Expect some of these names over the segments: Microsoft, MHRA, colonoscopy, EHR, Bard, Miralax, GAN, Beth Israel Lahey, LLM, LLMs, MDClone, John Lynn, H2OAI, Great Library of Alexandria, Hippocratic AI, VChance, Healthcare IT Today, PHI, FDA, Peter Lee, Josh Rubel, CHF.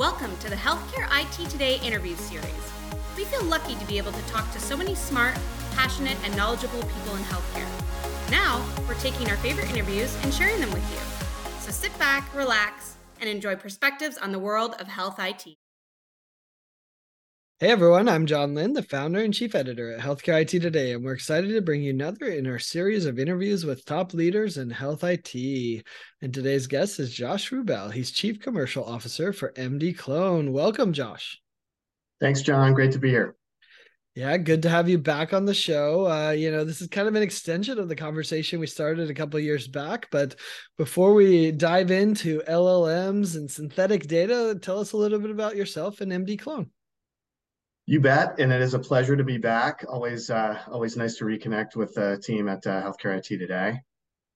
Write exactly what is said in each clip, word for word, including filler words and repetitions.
Welcome to the Healthcare I T Today interview series. We feel lucky to be able to talk to so many smart, passionate, and knowledgeable people in healthcare. Now, we're taking our favorite interviews and sharing them with you. So sit back, relax, and enjoy perspectives on the world of health I T. Hey everyone, I'm John Lynn, the founder and chief editor at Healthcare I T Today, and we're excited to bring you another in our series of interviews with top leaders in health I T. And today's guest is Josh Rubel. He's chief commercial officer for MDClone. Welcome, Josh. Thanks, John. Great to be here. Yeah, good to have you back on the show. Uh, you know, this is kind of an extension of the conversation we started a couple of years back. But before we dive into L L Ms and synthetic data, tell us a little bit about yourself and MDClone. You bet. And it is a pleasure to be back. Always, uh, always nice to reconnect with the team at uh, Healthcare I T Today.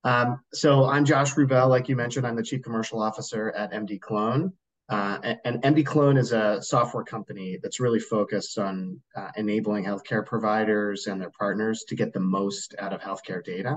Um, so I'm Josh Rubel. Like you mentioned, I'm the Chief Commercial Officer at MDClone. Uh, and, and MDClone is a software company that's really focused on uh, enabling healthcare providers and their partners to get the most out of healthcare data.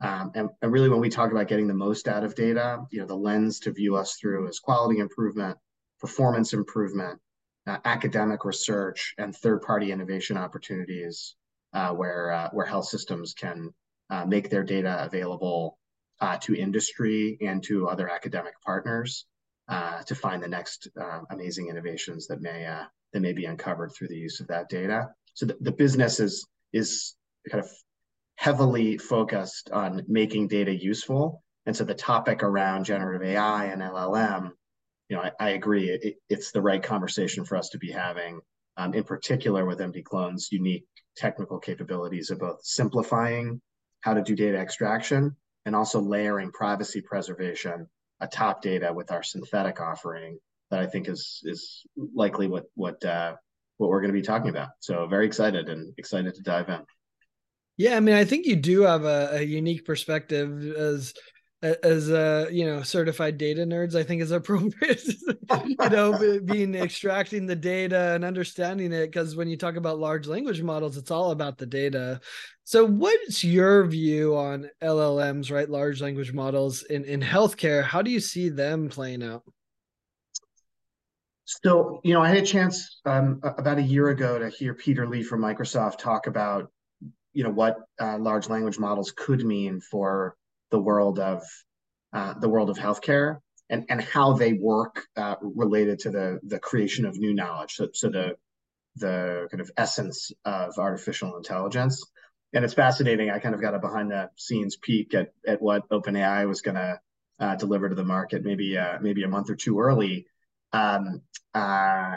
Um, and, and really, when we talk about getting the most out of data, you know, the lens to view us through is quality improvement, performance improvement, uh, academic research, and third-party innovation opportunities uh, where uh, where health systems can uh, make their data available uh, to industry and to other academic partners. Uh, to find the next uh, amazing innovations that may uh, that may be uncovered through the use of that data. So the, the business is is kind of heavily focused on making data useful, and so the topic around generative A I and L L M, you know, I, I agree, it, it's the right conversation for us to be having. Um, in particular, with MDClone's unique technical capabilities of both simplifying how to do data extraction and also layering privacy preservation atop data with our synthetic offering that I think is is likely what what uh, what we're going to be talking about. So very excited and excited to dive in. Yeah, I mean, I think you do have a, a unique perspective as as a, you know, certified data nerds, I think is appropriate, you know, being extracting the data and understanding it. Because when you talk about large language models, it's all about the data. So what's your view on L L Ms, right? Large language models in, in healthcare. How do you see them playing out? So, you know, I had a chance um, about a year ago to hear Peter Lee from Microsoft talk about, you know, what uh, large language models could mean for the world of uh, the world of healthcare and, and how they work uh, related to the the creation of new knowledge. So, so the the kind of essence of artificial intelligence. And it's fascinating. I kind of got a behind the scenes peek at at what OpenAI was going to uh, deliver to the market, maybe uh, maybe a month or two early, um, uh,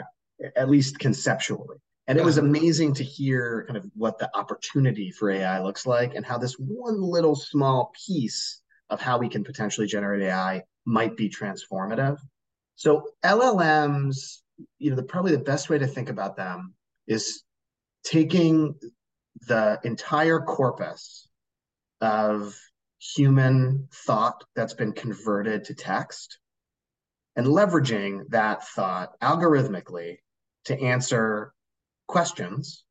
at least conceptually. And it was amazing to hear kind of what the opportunity for A I looks like and how this one little small piece of how we can potentially generate A I might be transformative. So L L Ms, you know, the, probably the best way to think about them is taking the entire corpus of human thought that's been converted to text and leveraging that thought algorithmically to answer questions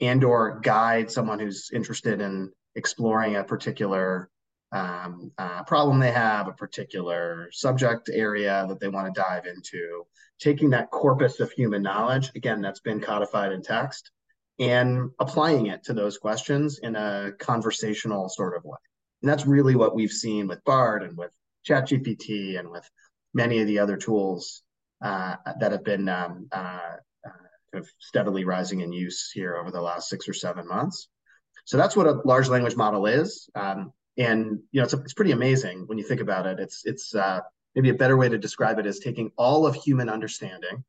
and or guide someone who's interested in exploring a particular um, uh, problem they have, a particular subject area that they want to dive into, taking that corpus of human knowledge, again, that's been codified in text, and applying it to those questions in a conversational sort of way. And that's really what we've seen with Bard and with ChatGPT and with many of the other tools uh, that have been um, uh, kind of steadily rising in use here over the last six or seven months. So that's what a large language model is. Um, and, you know, it's, a, it's pretty amazing when you think about it. It's it's uh, maybe a better way to describe it is taking all of human understanding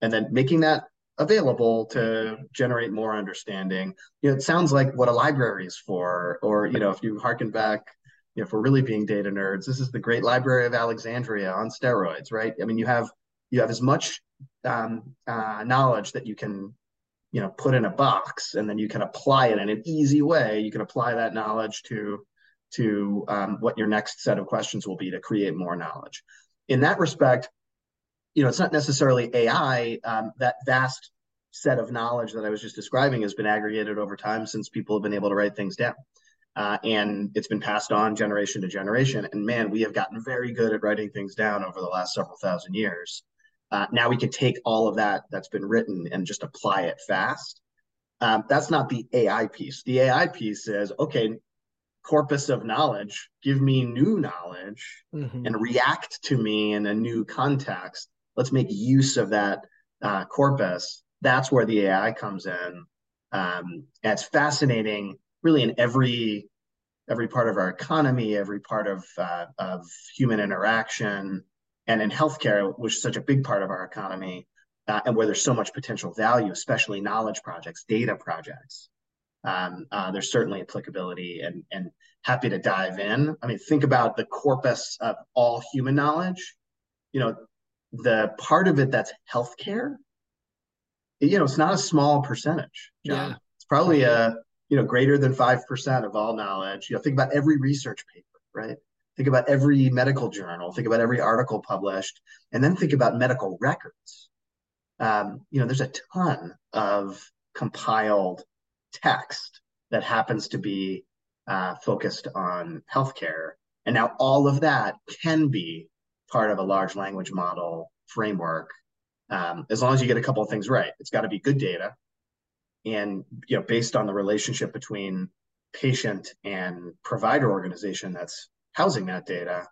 and then making that available to generate more understanding. You know, it sounds like what a library is for, or, you know, if you harken back, you know, if we're really being data nerds, this is the Great Library of Alexandria on steroids, right? I mean, you have you have as much Um, uh, knowledge that you can, you know, put in a box, and then you can apply it in an easy way. You can apply that knowledge to to um, what your next set of questions will be to create more knowledge. In that respect, you know, it's not necessarily A I. Um, that vast set of knowledge that I was just describing has been aggregated over time since people have been able to write things down, uh, and it's been passed on generation to generation. And man, we have gotten very good at writing things down over the last several thousand years. Uh, now we can take all of that that's been written and just apply it fast. Um, that's not the A I piece. The A I piece says, okay, corpus of knowledge, give me new knowledge mm-hmm. and react to me in a new context. Let's make use of that uh, corpus. That's where the A I comes in. Um, and it's fascinating, really, in every every part of our economy, every part of uh, of human interaction, and in healthcare, which is such a big part of our economy, uh, and where there's so much potential value, especially knowledge projects, data projects. Um, uh, there's certainly applicability, and and happy to dive in. I mean, think about the corpus of all human knowledge. You know, the part of it that's healthcare, you know, it's not a small percentage, John. Yeah. It's probably a, you know, greater than five percent of all knowledge. You know, think about every research paper, right? Think about every medical journal, think about every article published, and then think about medical records. Um, you know, there's a ton of compiled text that happens to be uh, focused on healthcare. And now all of that can be part of a large language model framework, um, as long as you get a couple of things right. It's got to be good data, and you know, based on the relationship between patient and provider organization that's housing that data,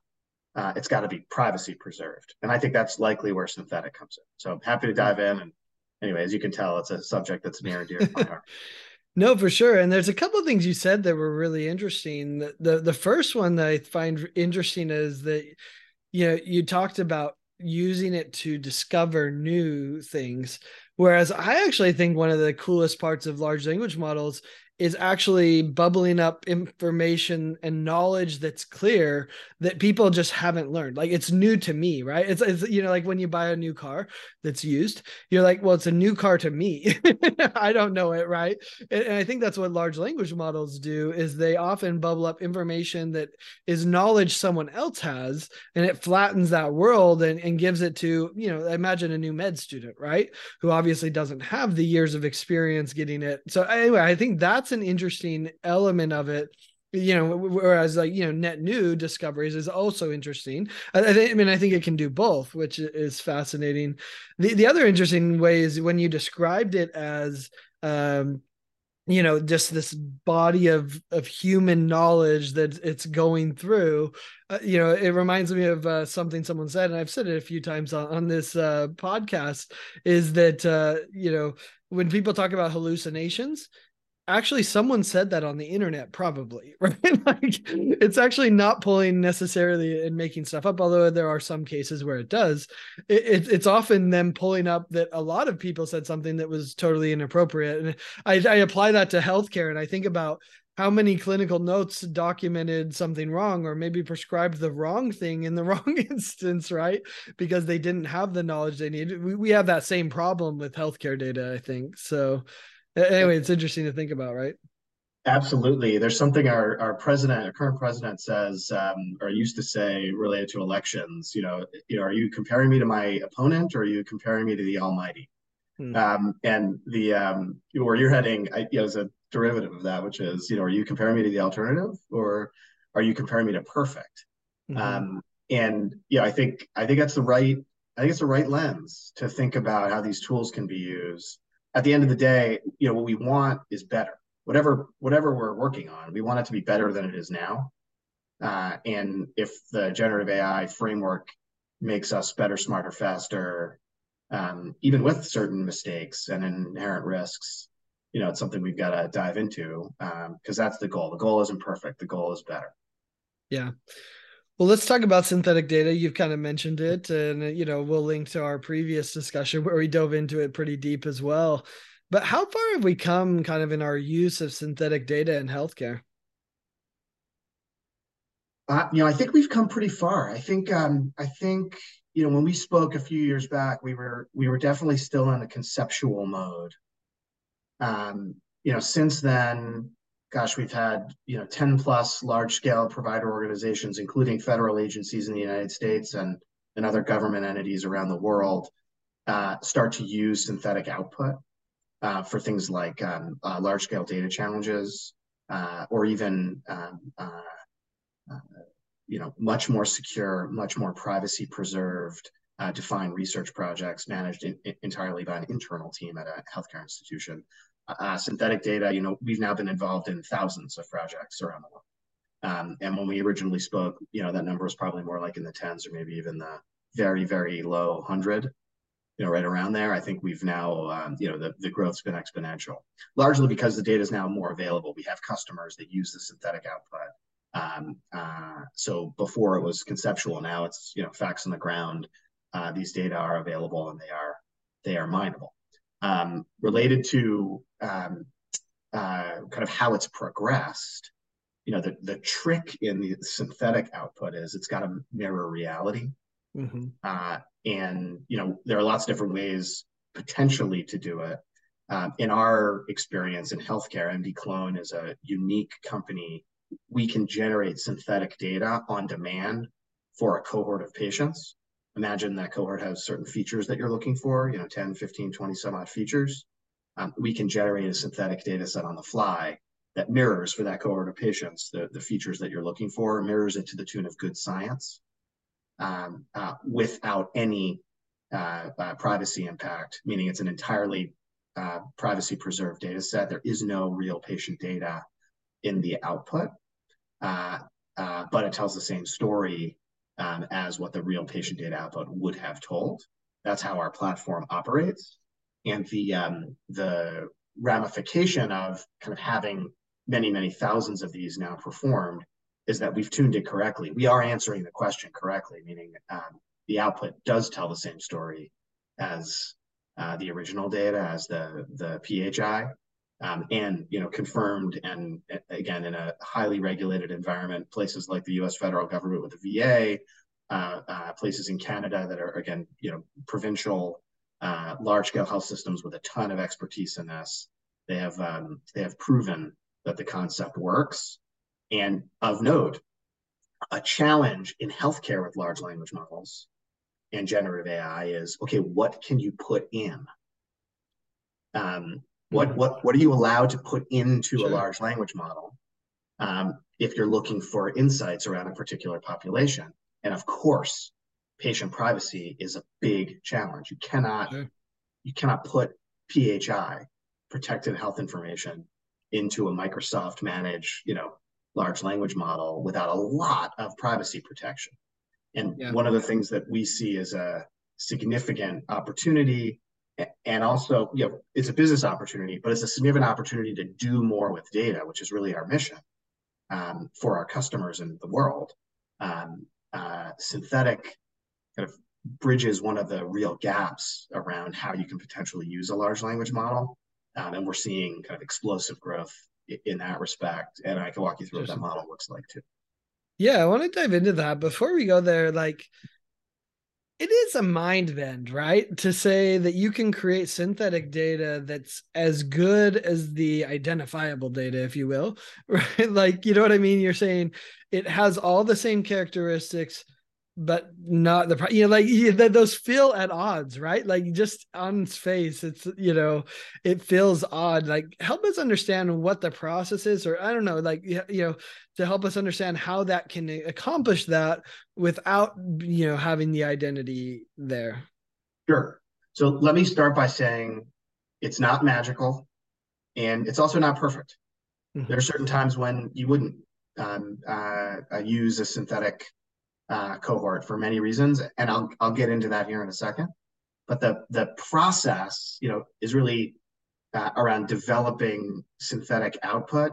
uh, it's got to be privacy preserved. And I think that's likely where synthetic comes in. So I'm happy to dive in. And anyway, as you can tell, it's a subject that's near and dear to my heart. No, for sure. And there's a couple of things you said that were really interesting. The, the, the first one that I find interesting is that, you know, you talked about using it to discover new things, whereas I actually think one of the coolest parts of large language models is actually bubbling up information and knowledge that's clear that people just haven't learned. Like, it's new to me, right? It's, it's you know, like when you buy a new car that's used, you're like, well, it's a new car to me. I don't know it, right? And, and I think that's what large language models do, is they often bubble up information that is knowledge someone else has, and it flattens that world and, and gives it to, you know, imagine a new med student, right? Who obviously doesn't have the years of experience getting it. So anyway, I think that's an interesting element of it, you know, whereas like, you know, net new discoveries is also interesting. I, th- I mean, I think it can do both, which is fascinating. The, the other interesting way is when you described it as, um, you know, just this body of, of human knowledge that it's going through. Uh, you know, it reminds me of uh, something someone said, and I've said it a few times on, on this uh, podcast, is that, uh, you know, when people talk about hallucinations, actually, someone said that on the internet, probably, right? Like, it's actually not pulling necessarily and making stuff up, although there are some cases where it does. It, it, it's often them pulling up that a lot of people said something that was totally inappropriate. And I, I apply that to healthcare, and I think about how many clinical notes documented something wrong, or maybe prescribed the wrong thing in the wrong instance, right? Because they didn't have the knowledge they needed. We, we have that same problem with healthcare data, I think. So anyway, it's interesting to think about, right? Absolutely. There's something our, our president, our current president says, um, or used to say related to elections, you know, you know, are you comparing me to my opponent, or are you comparing me to the Almighty? Hmm. Um, and the, um, where you're heading, I, you know, is a derivative of that, which is, you know, are you comparing me to the alternative, or are you comparing me to perfect? Mm-hmm. Um, and yeah, I think, I think that's the right, I think it's the right lens to think about how these tools can be used. At the end of the day, you know, what we want is better. Whatever whatever we're working on, we want it to be better than it is now. Uh, and if the generative A I framework makes us better, smarter, faster, um, even with certain mistakes and inherent risks, you know, it's something we've got to dive into, um, because that's the goal. The goal isn't perfect. The goal is better. Yeah. Well, let's talk about synthetic data. You've kind of mentioned it, and, you know, we'll link to our previous discussion where we dove into it pretty deep as well. But how far have we come kind of in our use of synthetic data in healthcare? Uh, you know, I think we've come pretty far. I think, um, I think, you know, when we spoke a few years back, we were, we were definitely still in the conceptual mode. Um, you know, since then, gosh, we've had, you know, ten plus large-scale provider organizations, including federal agencies in the United States and, and other government entities around the world, uh, start to use synthetic output uh, for things like um, uh, large-scale data challenges, uh, or even, um, uh, uh, you know, much more secure, much more privacy-preserved uh, define research projects managed in, in, entirely by an internal team at a healthcare institution. Uh, synthetic data, you know, we've now been involved in thousands of projects around the world. Um, and when we originally spoke, you know, that number was probably more like in the tens or maybe even the very, very low hundred, you know, right around there. I think we've now, um, you know, the, the growth's been exponential, largely because the data is now more available. We have customers that use the synthetic output. Um, uh, so before it was conceptual, now it's, you know, facts on the ground. Uh, these data are available and they are, they are mineable. Um, related to um, uh, kind of how it's progressed, you know, the, the trick in the synthetic output is it's got to mirror reality. Mm-hmm. uh, and, you know, there are lots of different ways potentially to do it. Um, in our experience in healthcare, MDClone is a unique company. We can generate synthetic data on demand for a cohort of patients. Imagine that cohort has certain features that you're looking for, you know, ten, fifteen, twenty some odd features. Um, we can generate a synthetic data set on the fly that mirrors for that cohort of patients, the, the features that you're looking for, mirrors it to the tune of good science um, uh, without any uh, uh, privacy impact, meaning it's an entirely uh, privacy preserved data set. There is no real patient data in the output, uh, uh, but it tells the same story Um, as what the real patient data output would have told. That's how our platform operates. And the um, the ramification of kind of having many, many thousands of these now performed is that we've tuned it correctly. We are answering the question correctly, meaning um, the output does tell the same story as uh, the original data, as the, the P H I, um, and, you know, confirmed, and again, in a highly regulated environment, places like the U S federal government with the V A, uh, uh, places in Canada that are, again, you know, provincial, uh, large-scale health systems with a ton of expertise in this. They have, um, they have proven that the concept works. And of note, a challenge in healthcare with large language models and generative A I is, okay, what can you put in? Um, What, what, what are you allowed to put into sure. a large language model um, if you're looking for insights around a particular population? And of course, patient privacy is a big challenge. You cannot, sure. you cannot put P H I, protected health information, into a Microsoft managed, you know, large language model without a lot of privacy protection. And yeah. one of the things that we see as a significant opportunity, and also, you know, it's a business opportunity, but it's a significant opportunity to do more with data, which is really our mission um, for our customers and the world. Um, uh, synthetic kind of bridges one of the real gaps around how you can potentially use a large language model. Um, and we're seeing kind of explosive growth in that respect. And I can walk you through what that model looks like too. Yeah, I want to dive into that. Before we go there, like, it is a mind bend, right? To say that you can create synthetic data that's as good as the identifiable data, if you will, right? Like, you know what I mean? You're saying it has all the same characteristics, but not the, you know, like you, those feel at odds, right? Like just on its face, it's, you know, it feels odd. Like, help us understand what the process is, or I don't know, like, you know, to help us understand how that can accomplish that without, you know, having the identity there. Sure. So let me start by saying it's not magical, and it's also not perfect. Mm-hmm. There are certain times when you wouldn't um, uh, use a synthetic Uh, cohort for many reasons, and I'll I'll get into that here in a second. But the the process, you know, is really uh, around developing synthetic output.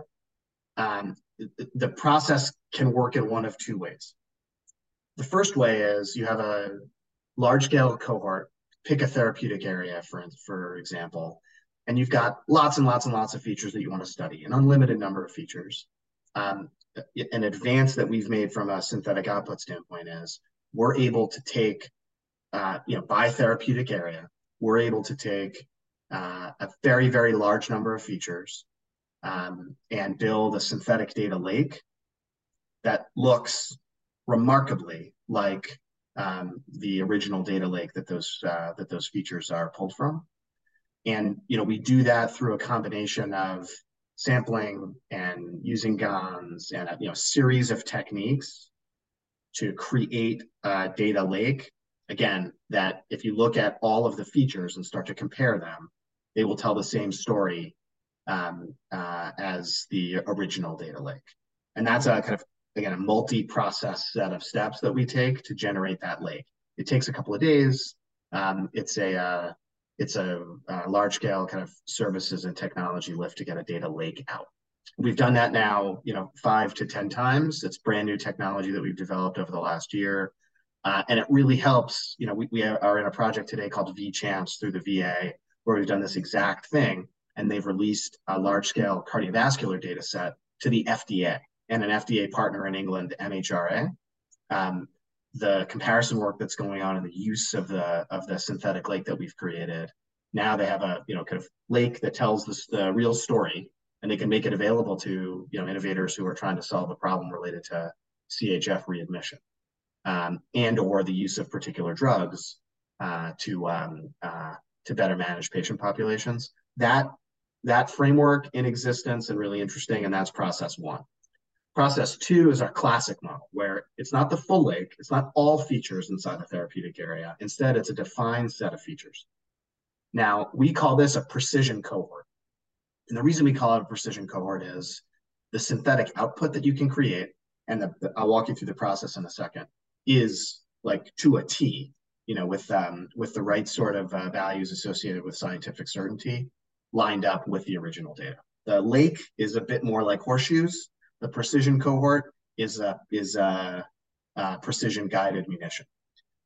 Um, the, the process can work in one of two ways. The first way is you have a large-scale cohort, pick a therapeutic area, for for example, and you've got lots and lots and lots of features that you want to study, an unlimited number of features. Um, an advance that we've made from a synthetic output standpoint is we're able to take, uh, you know, by therapeutic area, we're able to take uh, a very, very large number of features um, and build a synthetic data lake that looks remarkably like um, the original data lake that those uh, that those features are pulled from. And, you know, we do that through a combination of sampling and using G A Ns and a, you know, series of techniques to create a data lake again, that if you look at all of the features and start to compare them, they will tell the same story um, uh, as the original data lake. And that's a kind of, again, a multi-process set of steps that we take to generate that lake. It takes a couple of days. Um, it's a uh, it's a, a large-scale kind of services and technology lift to get a data lake out. We've done that now, you know, five to ten times. It's brand new technology that we've developed over the last year. Uh, and it really helps, you know, we, we are in a project today called VChance through the V A, where we've done this exact thing. And they've released a large-scale cardiovascular data set to the F D A and an F D A partner in England, M H R A. Um, the comparison work that's going on and the use of the of the synthetic lake that we've created. Now they have a, you know, kind of lake that tells this, the real story, and they can make it available to, you know, innovators who are trying to solve a problem related to C H F readmission, um, and or the use of particular drugs uh, to um, uh, to better manage patient populations. That that framework in existence and really interesting, and that's process one. Process two is our classic model, where it's not the full lake, it's not all features inside the therapeutic area. Instead, it's a defined set of features. Now, we call this a precision cohort. And the reason we call it a precision cohort is the synthetic output that you can create, and the, the, I'll walk you through the process in a second, is like to a T, you know, with, um, with the right sort of uh, values associated with scientific certainty lined up with the original data. The lake is a bit more like horseshoes. The precision cohort is a, is a, a precision-guided munition.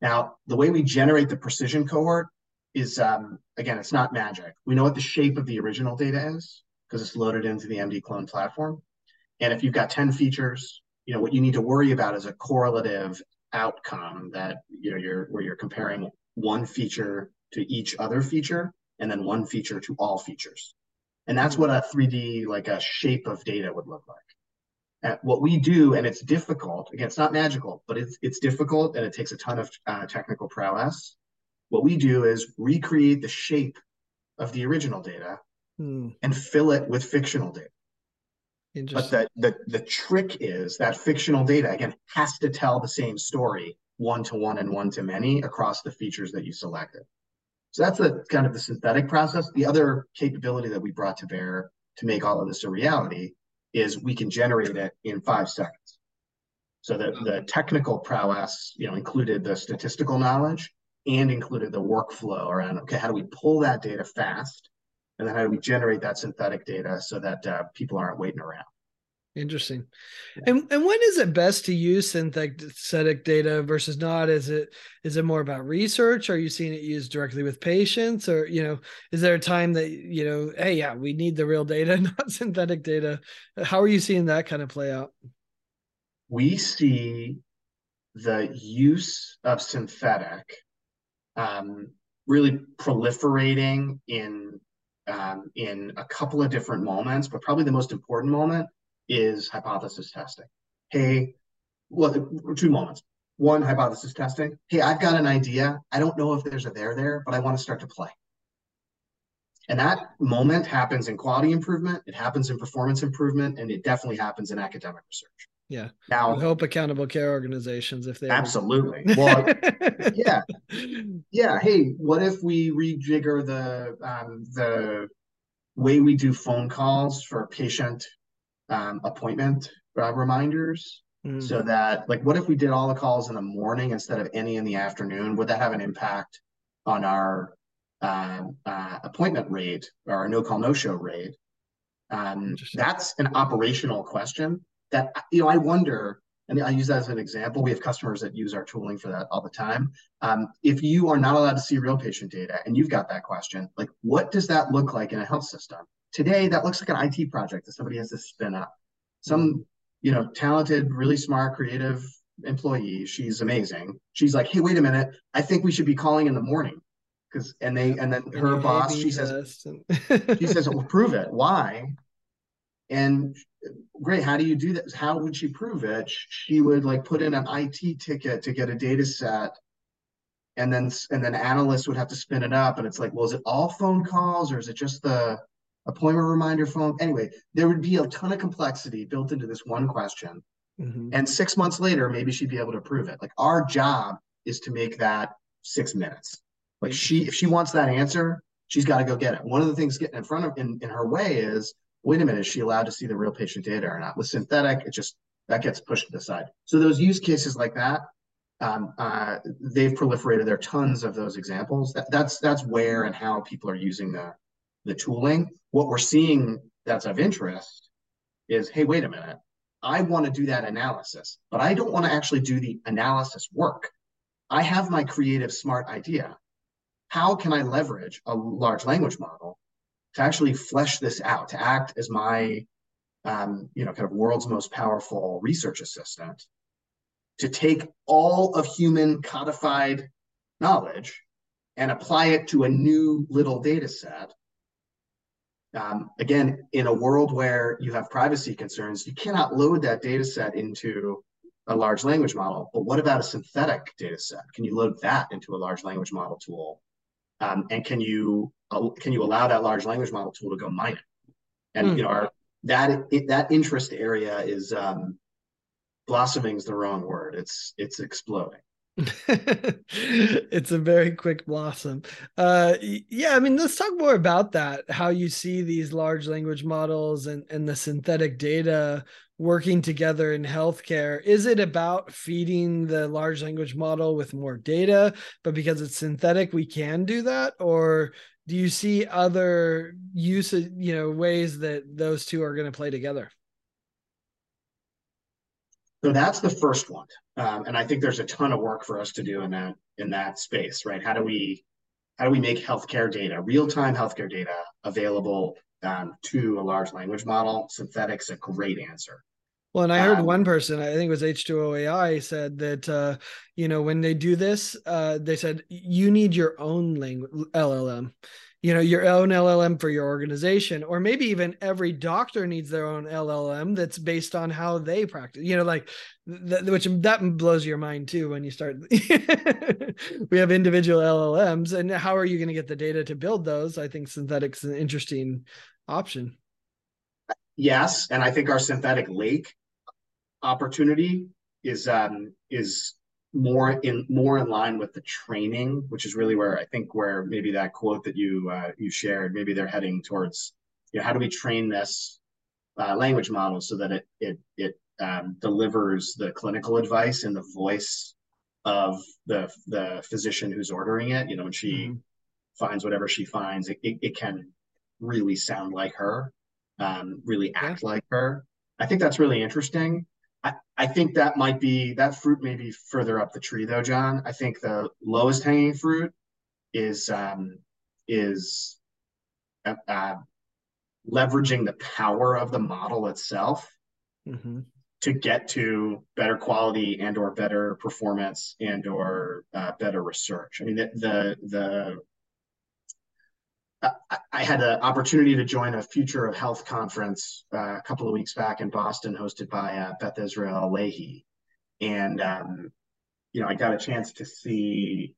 Now, the way we generate the precision cohort is, um, again, it's not magic. We know what the shape of the original data is because it's loaded into the MDClone platform. And if you've got ten features, you know, what you need to worry about is a correlative outcome that, you know, you're, where you're comparing one feature to each other feature and then one feature to all features. And that's what a three D, like a shape of data would look like. At what we do, and it's difficult, again, it's not magical, but it's, it's difficult and it takes a ton of uh, technical prowess. What we do is recreate the shape of the original data mm. and fill it with fictional data. But the, the, the trick is that fictional data, again, has to tell the same story one-to-one and one-to-many across the features that you selected. So that's the kind of the synthetic process. The other capability that we brought to bear to make all of this a reality is we can generate it in five seconds. So the, the technical prowess, you know, included the statistical knowledge and included the workflow around, okay, how do we pull that data fast? And then how do we generate that synthetic data so that uh, people aren't waiting around? Interesting. Yeah. And and when is it best to use synthetic data versus not? Is it is it more about research? Are you seeing it used directly with patients? Or, you know, is there a time that, you know, hey, yeah, we need the real data, not synthetic data? How are you seeing that kind of play out? We see the use of synthetic um, really proliferating in um, in a couple of different moments, but probably the most important moment is hypothesis testing. Hey, well, two moments. One, hypothesis testing. Hey, I've got an idea. I don't know if there's a there there, but I want to start to play. And that moment happens in quality improvement. It happens in performance improvement, and it definitely happens in academic research. Yeah. Now, we help accountable care organizations if they absolutely. Well, yeah, yeah. Hey, what if we rejigger the um, the way we do phone calls for patient Um, appointment uh, reminders, mm. so that, like, what if we did all the calls in the morning instead of any in the afternoon? Would that have an impact on our uh, uh, appointment rate or our no-call, no-show rate? Um, that's an operational question that, you know, I wonder, and I use that as an example. We have customers that use our tooling for that all the time. Um, if you are not allowed to see real patient data and you've got that question, like, what does that look like in a health system? Today, that looks like an I T project that somebody has to spin up. Some, you know, talented, really smart, creative employee. She's amazing. She's like, hey, wait a minute. I think we should be calling in the morning. Cause, and they, and then her boss, she says, she says, well, prove it. Why? And great. How do you do that? How would she prove it? She would like put in an I T ticket to get a data set. And then, and then analysts would have to spin it up. And it's like, well, is it all phone calls or is it just the appointment reminder phone? Anyway, there would be a ton of complexity built into this one question. Mm-hmm. And six months later, maybe she'd be able to prove it. Like, our job is to make that six minutes. Like she, if she wants that answer, she's got to go get it. One of the things getting in front of in, in her way is, wait a minute, is she allowed to see the real patient data or not? With synthetic, it just, that gets pushed to the side. So those use cases like that, um, uh, they've proliferated. There are tons of those examples. That, that's that's where and how people are using the, the tooling. What we're seeing that's of interest is, hey, wait a minute, I want to do that analysis, but I don't want to actually do the analysis work. I have my creative, smart idea. How can I leverage a large language model to actually flesh this out, to act as my um, you know, kind of world's most powerful research assistant, to take all of human codified knowledge and apply it to a new little data set? Um, again, in a world where you have privacy concerns, you cannot load that data set into a large language model. But what about a synthetic data set? Can you load that into a large language model tool? Um, and can you uh, can you allow that large language model tool to go mine it? And mm. you know, our, that it, that interest area is um, blossoming is the wrong word. It's it's exploding. It's a very quick blossom. Uh, yeah, I mean, let's talk more about that, how you see these large language models and, and the synthetic data working together in healthcare. Is it about feeding the large language model with more data, but because it's synthetic, we can do that? Or do you see other use, you know, ways that those two are going to play together? So that's the first one. Um, and I think there's a ton of work for us to do in that in that space, right? How do we how do we make healthcare data, real-time healthcare data, available um, to a large language model? Synthetic's a great answer. Well, and I heard um, one person, I think it was H two O A I, said that, uh, you know, when they do this, uh, they said, you need your own language, L L M, you know, your own L L M for your organization, or maybe even every doctor needs their own L L M that's based on how they practice, you know, like th- which that blows your mind too, when you start, we have individual L L Ms, and how are you going to get the data to build those? I think synthetic's an interesting option. Yes. And I think our synthetic lake opportunity is, um, is, more in more in line with the training, which is really where I think where maybe that quote that you uh, you shared, maybe they're heading towards, you know, how do we train this uh, language model so that it it it um, delivers the clinical advice in the voice of the the physician who's ordering it, you know, and she mm-hmm. finds whatever she finds, it, it, it can really sound like her, um, really yeah. act like her. I think that's really interesting. I, I think that might be, that fruit may be further up the tree though, John. I think the lowest hanging fruit is um, is uh, uh, leveraging the power of the model itself mm-hmm. to get to better quality and or better performance and or uh, better research. I mean, the, the, the I had an opportunity to join a Future of Health conference uh, a couple of weeks back in Boston, hosted by uh, Beth Israel Lahey. And, um, you know, I got a chance to see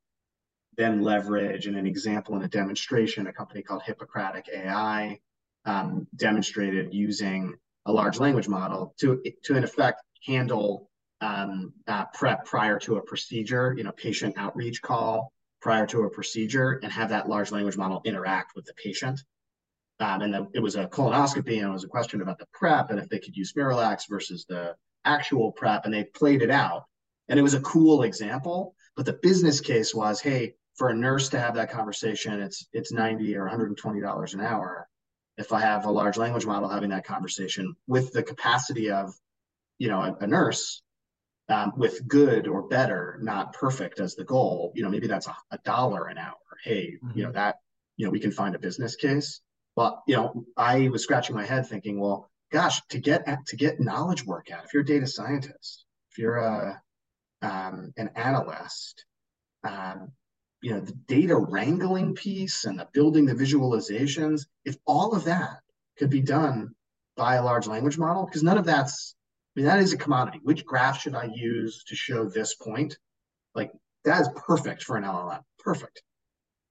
them leverage in an example and a demonstration, a company called Hippocratic A I um, demonstrated using a large language model to, to in effect, handle um, uh, prep prior to a procedure, you know, patient outreach call prior to a procedure, and have that large language model interact with the patient. Um, and the, it was a colonoscopy, and it was a question about the prep and if they could use Miralax versus the actual prep, and they played it out. And it was a cool example, but the business case was, hey, for a nurse to have that conversation, it's it's ninety or one hundred twenty dollars an hour. If I have a large language model having that conversation with the capacity of, you know, a, a nurse, Um, with good or better, not perfect as the goal, you know, maybe that's a, a dollar an hour. Hey, mm-hmm. you know, that, you know, we can find a business case. But, you know, I was scratching my head thinking, well, gosh, to get at, to get knowledge work out, if you're a data scientist, if you're a, um, an analyst, um, you know, the data wrangling piece and the building the visualizations, if all of that could be done by a large language model, because none of that's, I mean, that is a commodity. Which graph should I use to show this point? Like, that is perfect for an L L M. Perfect.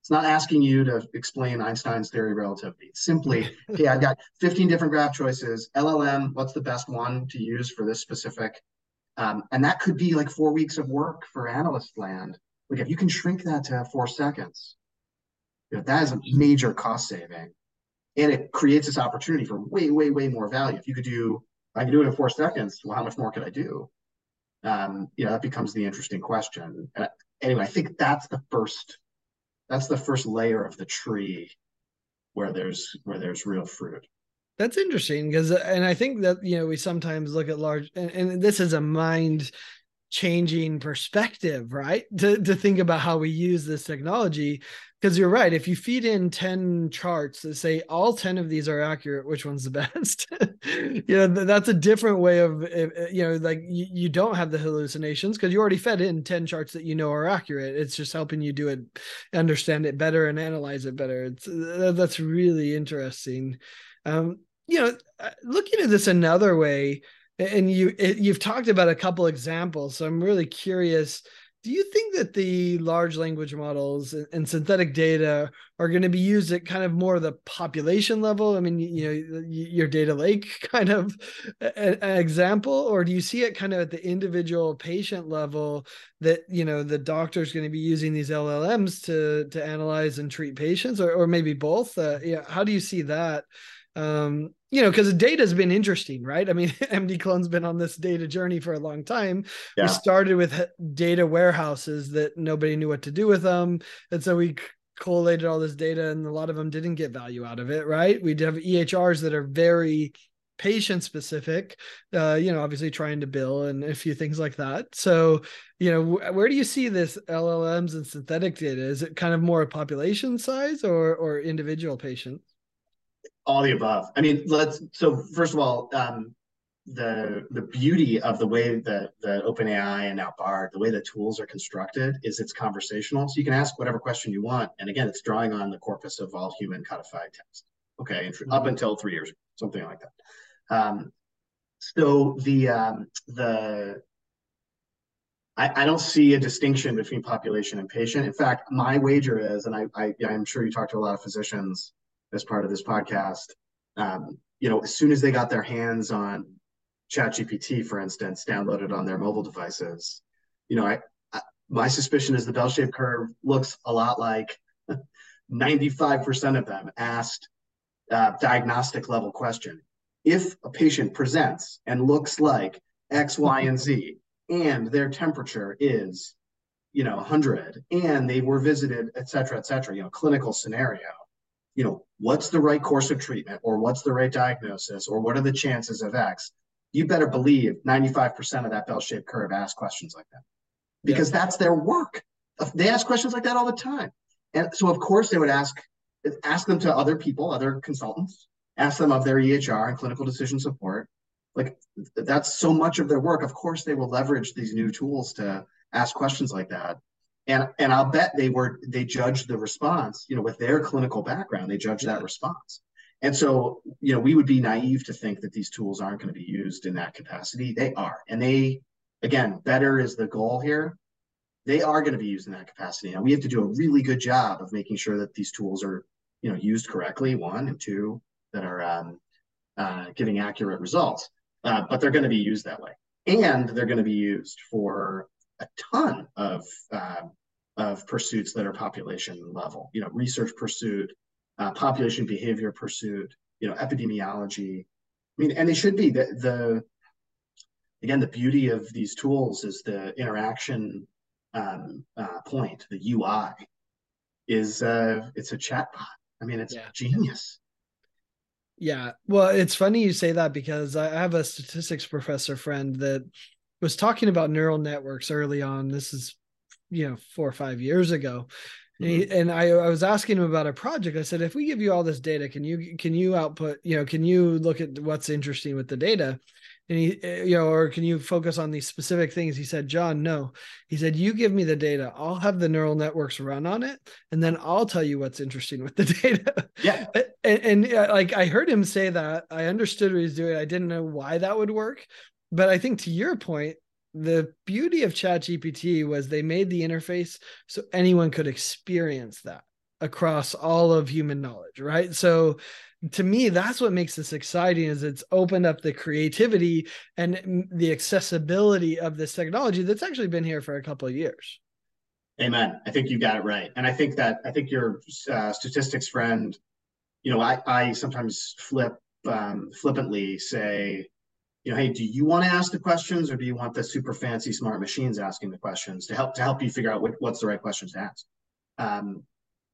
It's not asking you to explain Einstein's theory of relativity. It's simply, okay, I've got fifteen different graph choices. L L M, what's the best one to use for this specific? Um, and that could be like four weeks of work for analyst land Like if you can shrink that to four seconds, you know, that is a major cost saving, and it creates this opportunity for way, way, way more value. If you could do, I can do it in four seconds. Well, how much more could I do? Um, you know, that becomes the interesting question. And anyway, I think that's the first, that's the first layer of the tree where there's, where there's real fruit. That's interesting because, and I think that, you know, we sometimes look at large, and, and this is a mind changing perspective, right? To, to think about how we use this technology, because you're right. If you feed in ten charts that say all ten of these are accurate, which one's the best? You know, th- that's a different way of, you know, like you, you don't have the hallucinations because you already fed in ten charts that you know are accurate. It's just helping you do it, understand it better and analyze it better. It's, that's really interesting. Um, you know, looking at this another way, and you, you've talked about a couple examples, so I'm really curious, do you think that the large language models and synthetic data are going to be used at kind of more the population level? I mean, you know, your data lake kind of an example, or do you see it kind of at the individual patient level that, you know, the doctor's going to be using these L L Ms to, to analyze and treat patients, or, or maybe both? Uh, yeah, how do you see that? Um, you know, because the data has been interesting, right? I mean, MDClone's been on this data journey for a long time. Yeah. We started with data warehouses that nobody knew what to do with them. And so we collated all this data and a lot of them didn't get value out of it, right? We have E H Rs that are very patient specific, uh, you know, obviously trying to bill and a few things like that. So, you know, wh- where do you see this L L Ms and synthetic data? Is it kind of more a population size or or individual patients? All the above. I mean, let's, so first of all, um, the the beauty of the way that the OpenAI and now Bard, the way the tools are constructed is it's conversational. So you can ask whatever question you want. And again, it's drawing on the corpus of all human codified text. Okay, up until three years ago, something like that. Um, so the, um, the I, I don't see a distinction between population and patient. In fact, my wager is, and I, I, I'm sure you talk to a lot of physicians as part of this podcast, um, you know, as soon as they got their hands on ChatGPT, for instance, downloaded on their mobile devices, you know, I, I my suspicion is the bell-shaped curve looks a lot like ninety-five percent of them asked uh, diagnostic level question. If a patient presents and looks like X, Y, and Z, and their temperature is, you know, one hundred, and they were visited, et cetera, et cetera, you know, clinical scenario, you know, what's the right course of treatment, or what's the right diagnosis, or what are the chances of X? You better believe ninety-five percent of that bell-shaped curve ask questions like that, because yeah. that's their work. They ask questions like that all the time. And so of course they would ask, ask them to other people, other consultants, ask them of their E H R and clinical decision support. Like that's so much of their work. Of course they will leverage these new tools to ask questions like that. And and I'll bet they were they judged the response, you know, with their clinical background, they judged that response. And so, you know, we would be naive to think that these tools aren't going to be used in that capacity. They are. And they, again, better is the goal here. They are going to be used in that capacity. Now we have to do a really good job of making sure that these tools are, you know, used correctly, one, and two, that are um, uh, giving accurate results. Uh, but they're going to be used that way. And they're going to be used for a ton of uh, of pursuits that are population level, you know, research pursuit, uh, population behavior pursuit, you know, epidemiology. I mean, and they should be. The, the again, the beauty of these tools is the interaction um, uh, point. The U I is uh, it's a chatbot. I mean, it's yeah. genius. Yeah. Well, it's funny you say that because I have a statistics professor friend that was talking about neural networks early on. This is, you know, four or five years ago. And, he, and I, I was asking him about a project. I said, if we give you all this data, can you, can you output, you know, can you look at what's interesting with the data? And he, you know, or can you focus on these specific things? He said, John, no. He said, you give me the data. I'll have the neural networks run on it. And then I'll tell you what's interesting with the data. Yeah. And, and like, I heard him say that. I understood what he was doing. I didn't know why that would work. But I think to your point, the beauty of ChatGPT was they made the interface so anyone could experience that across all of human knowledge, right? So to me, that's what makes this exciting is it's opened up the creativity and the accessibility of this technology that's actually been here for a couple of years. Amen. I think you got it right. And I think that, I think your uh, statistics friend, you know, I, I sometimes flip, um, flippantly say, you know, hey, do you want to ask the questions, or do you want the super fancy smart machines asking the questions to help, to help you figure out what, what's the right questions to ask? Um,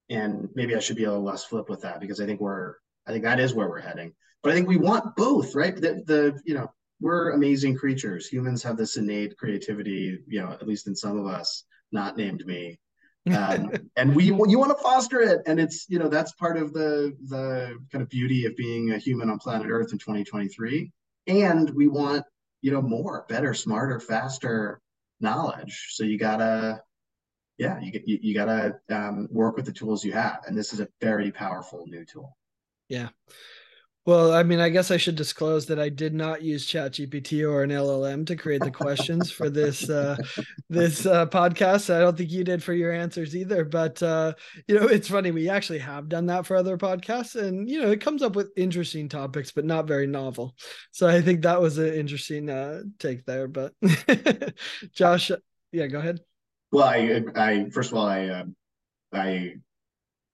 and maybe I should be a little less flip with that, because I think we're, I think that is where we're heading, but I think we want both, right? The, the, you know, we're amazing creatures. Humans have this innate creativity, you know, at least in some of us, not named me. Um, and we, you want to foster it. And it's, you know, that's part of the, the kind of beauty of being a human on planet Earth in twenty twenty-three. And we want, you know, more, better, smarter, faster knowledge. So you gotta, yeah, you, you, you gotta um, work with the tools you have. And this is a very powerful new tool. Yeah. Well, I mean, I guess I should disclose that I did not use ChatGPT or an L L M to create the questions for this uh, this uh, podcast. I don't think you did for your answers either. But, uh, you know, it's funny. We actually have done that for other podcasts. And, you know, it comes up with interesting topics, but not very novel. So I think that was an interesting uh, take there. But Josh, yeah, go ahead. Well, I, I first of all, I, uh, I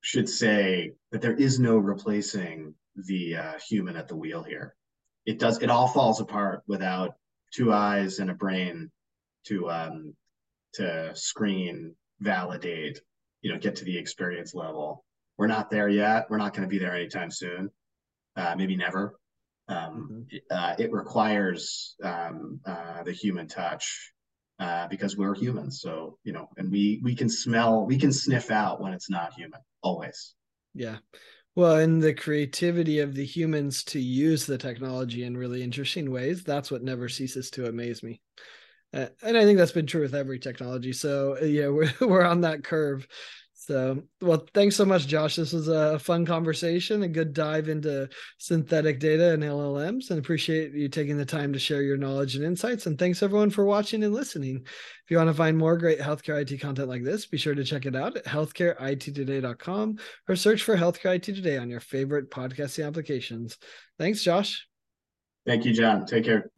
should say that there is no replacing the uh, human at the wheel here. It does, it all falls apart without two eyes and a brain to um to screen, validate, you know, get to the experience level. We're not there yet. We're not going to be there anytime soon, uh maybe never. um mm-hmm. uh, it requires um uh the human touch, uh because we're humans. So, you know, and we we can smell, we can sniff out when it's not human, always. Yeah. Well, and the creativity of the humans to use the technology in really interesting ways, that's what never ceases to amaze me. Uh, and I think that's been true with every technology. So, yeah, we're, we're on that curve. So, well, thanks so much, Josh. This was a fun conversation, a good dive into synthetic data and L L Ms, and appreciate you taking the time to share your knowledge and insights. And thanks, everyone, for watching and listening. If you want to find more great healthcare I T content like this, be sure to check it out at healthcare I T today dot com or search for Healthcare I T Today on your favorite podcasting applications. Thanks, Josh. Thank you, John. Take care.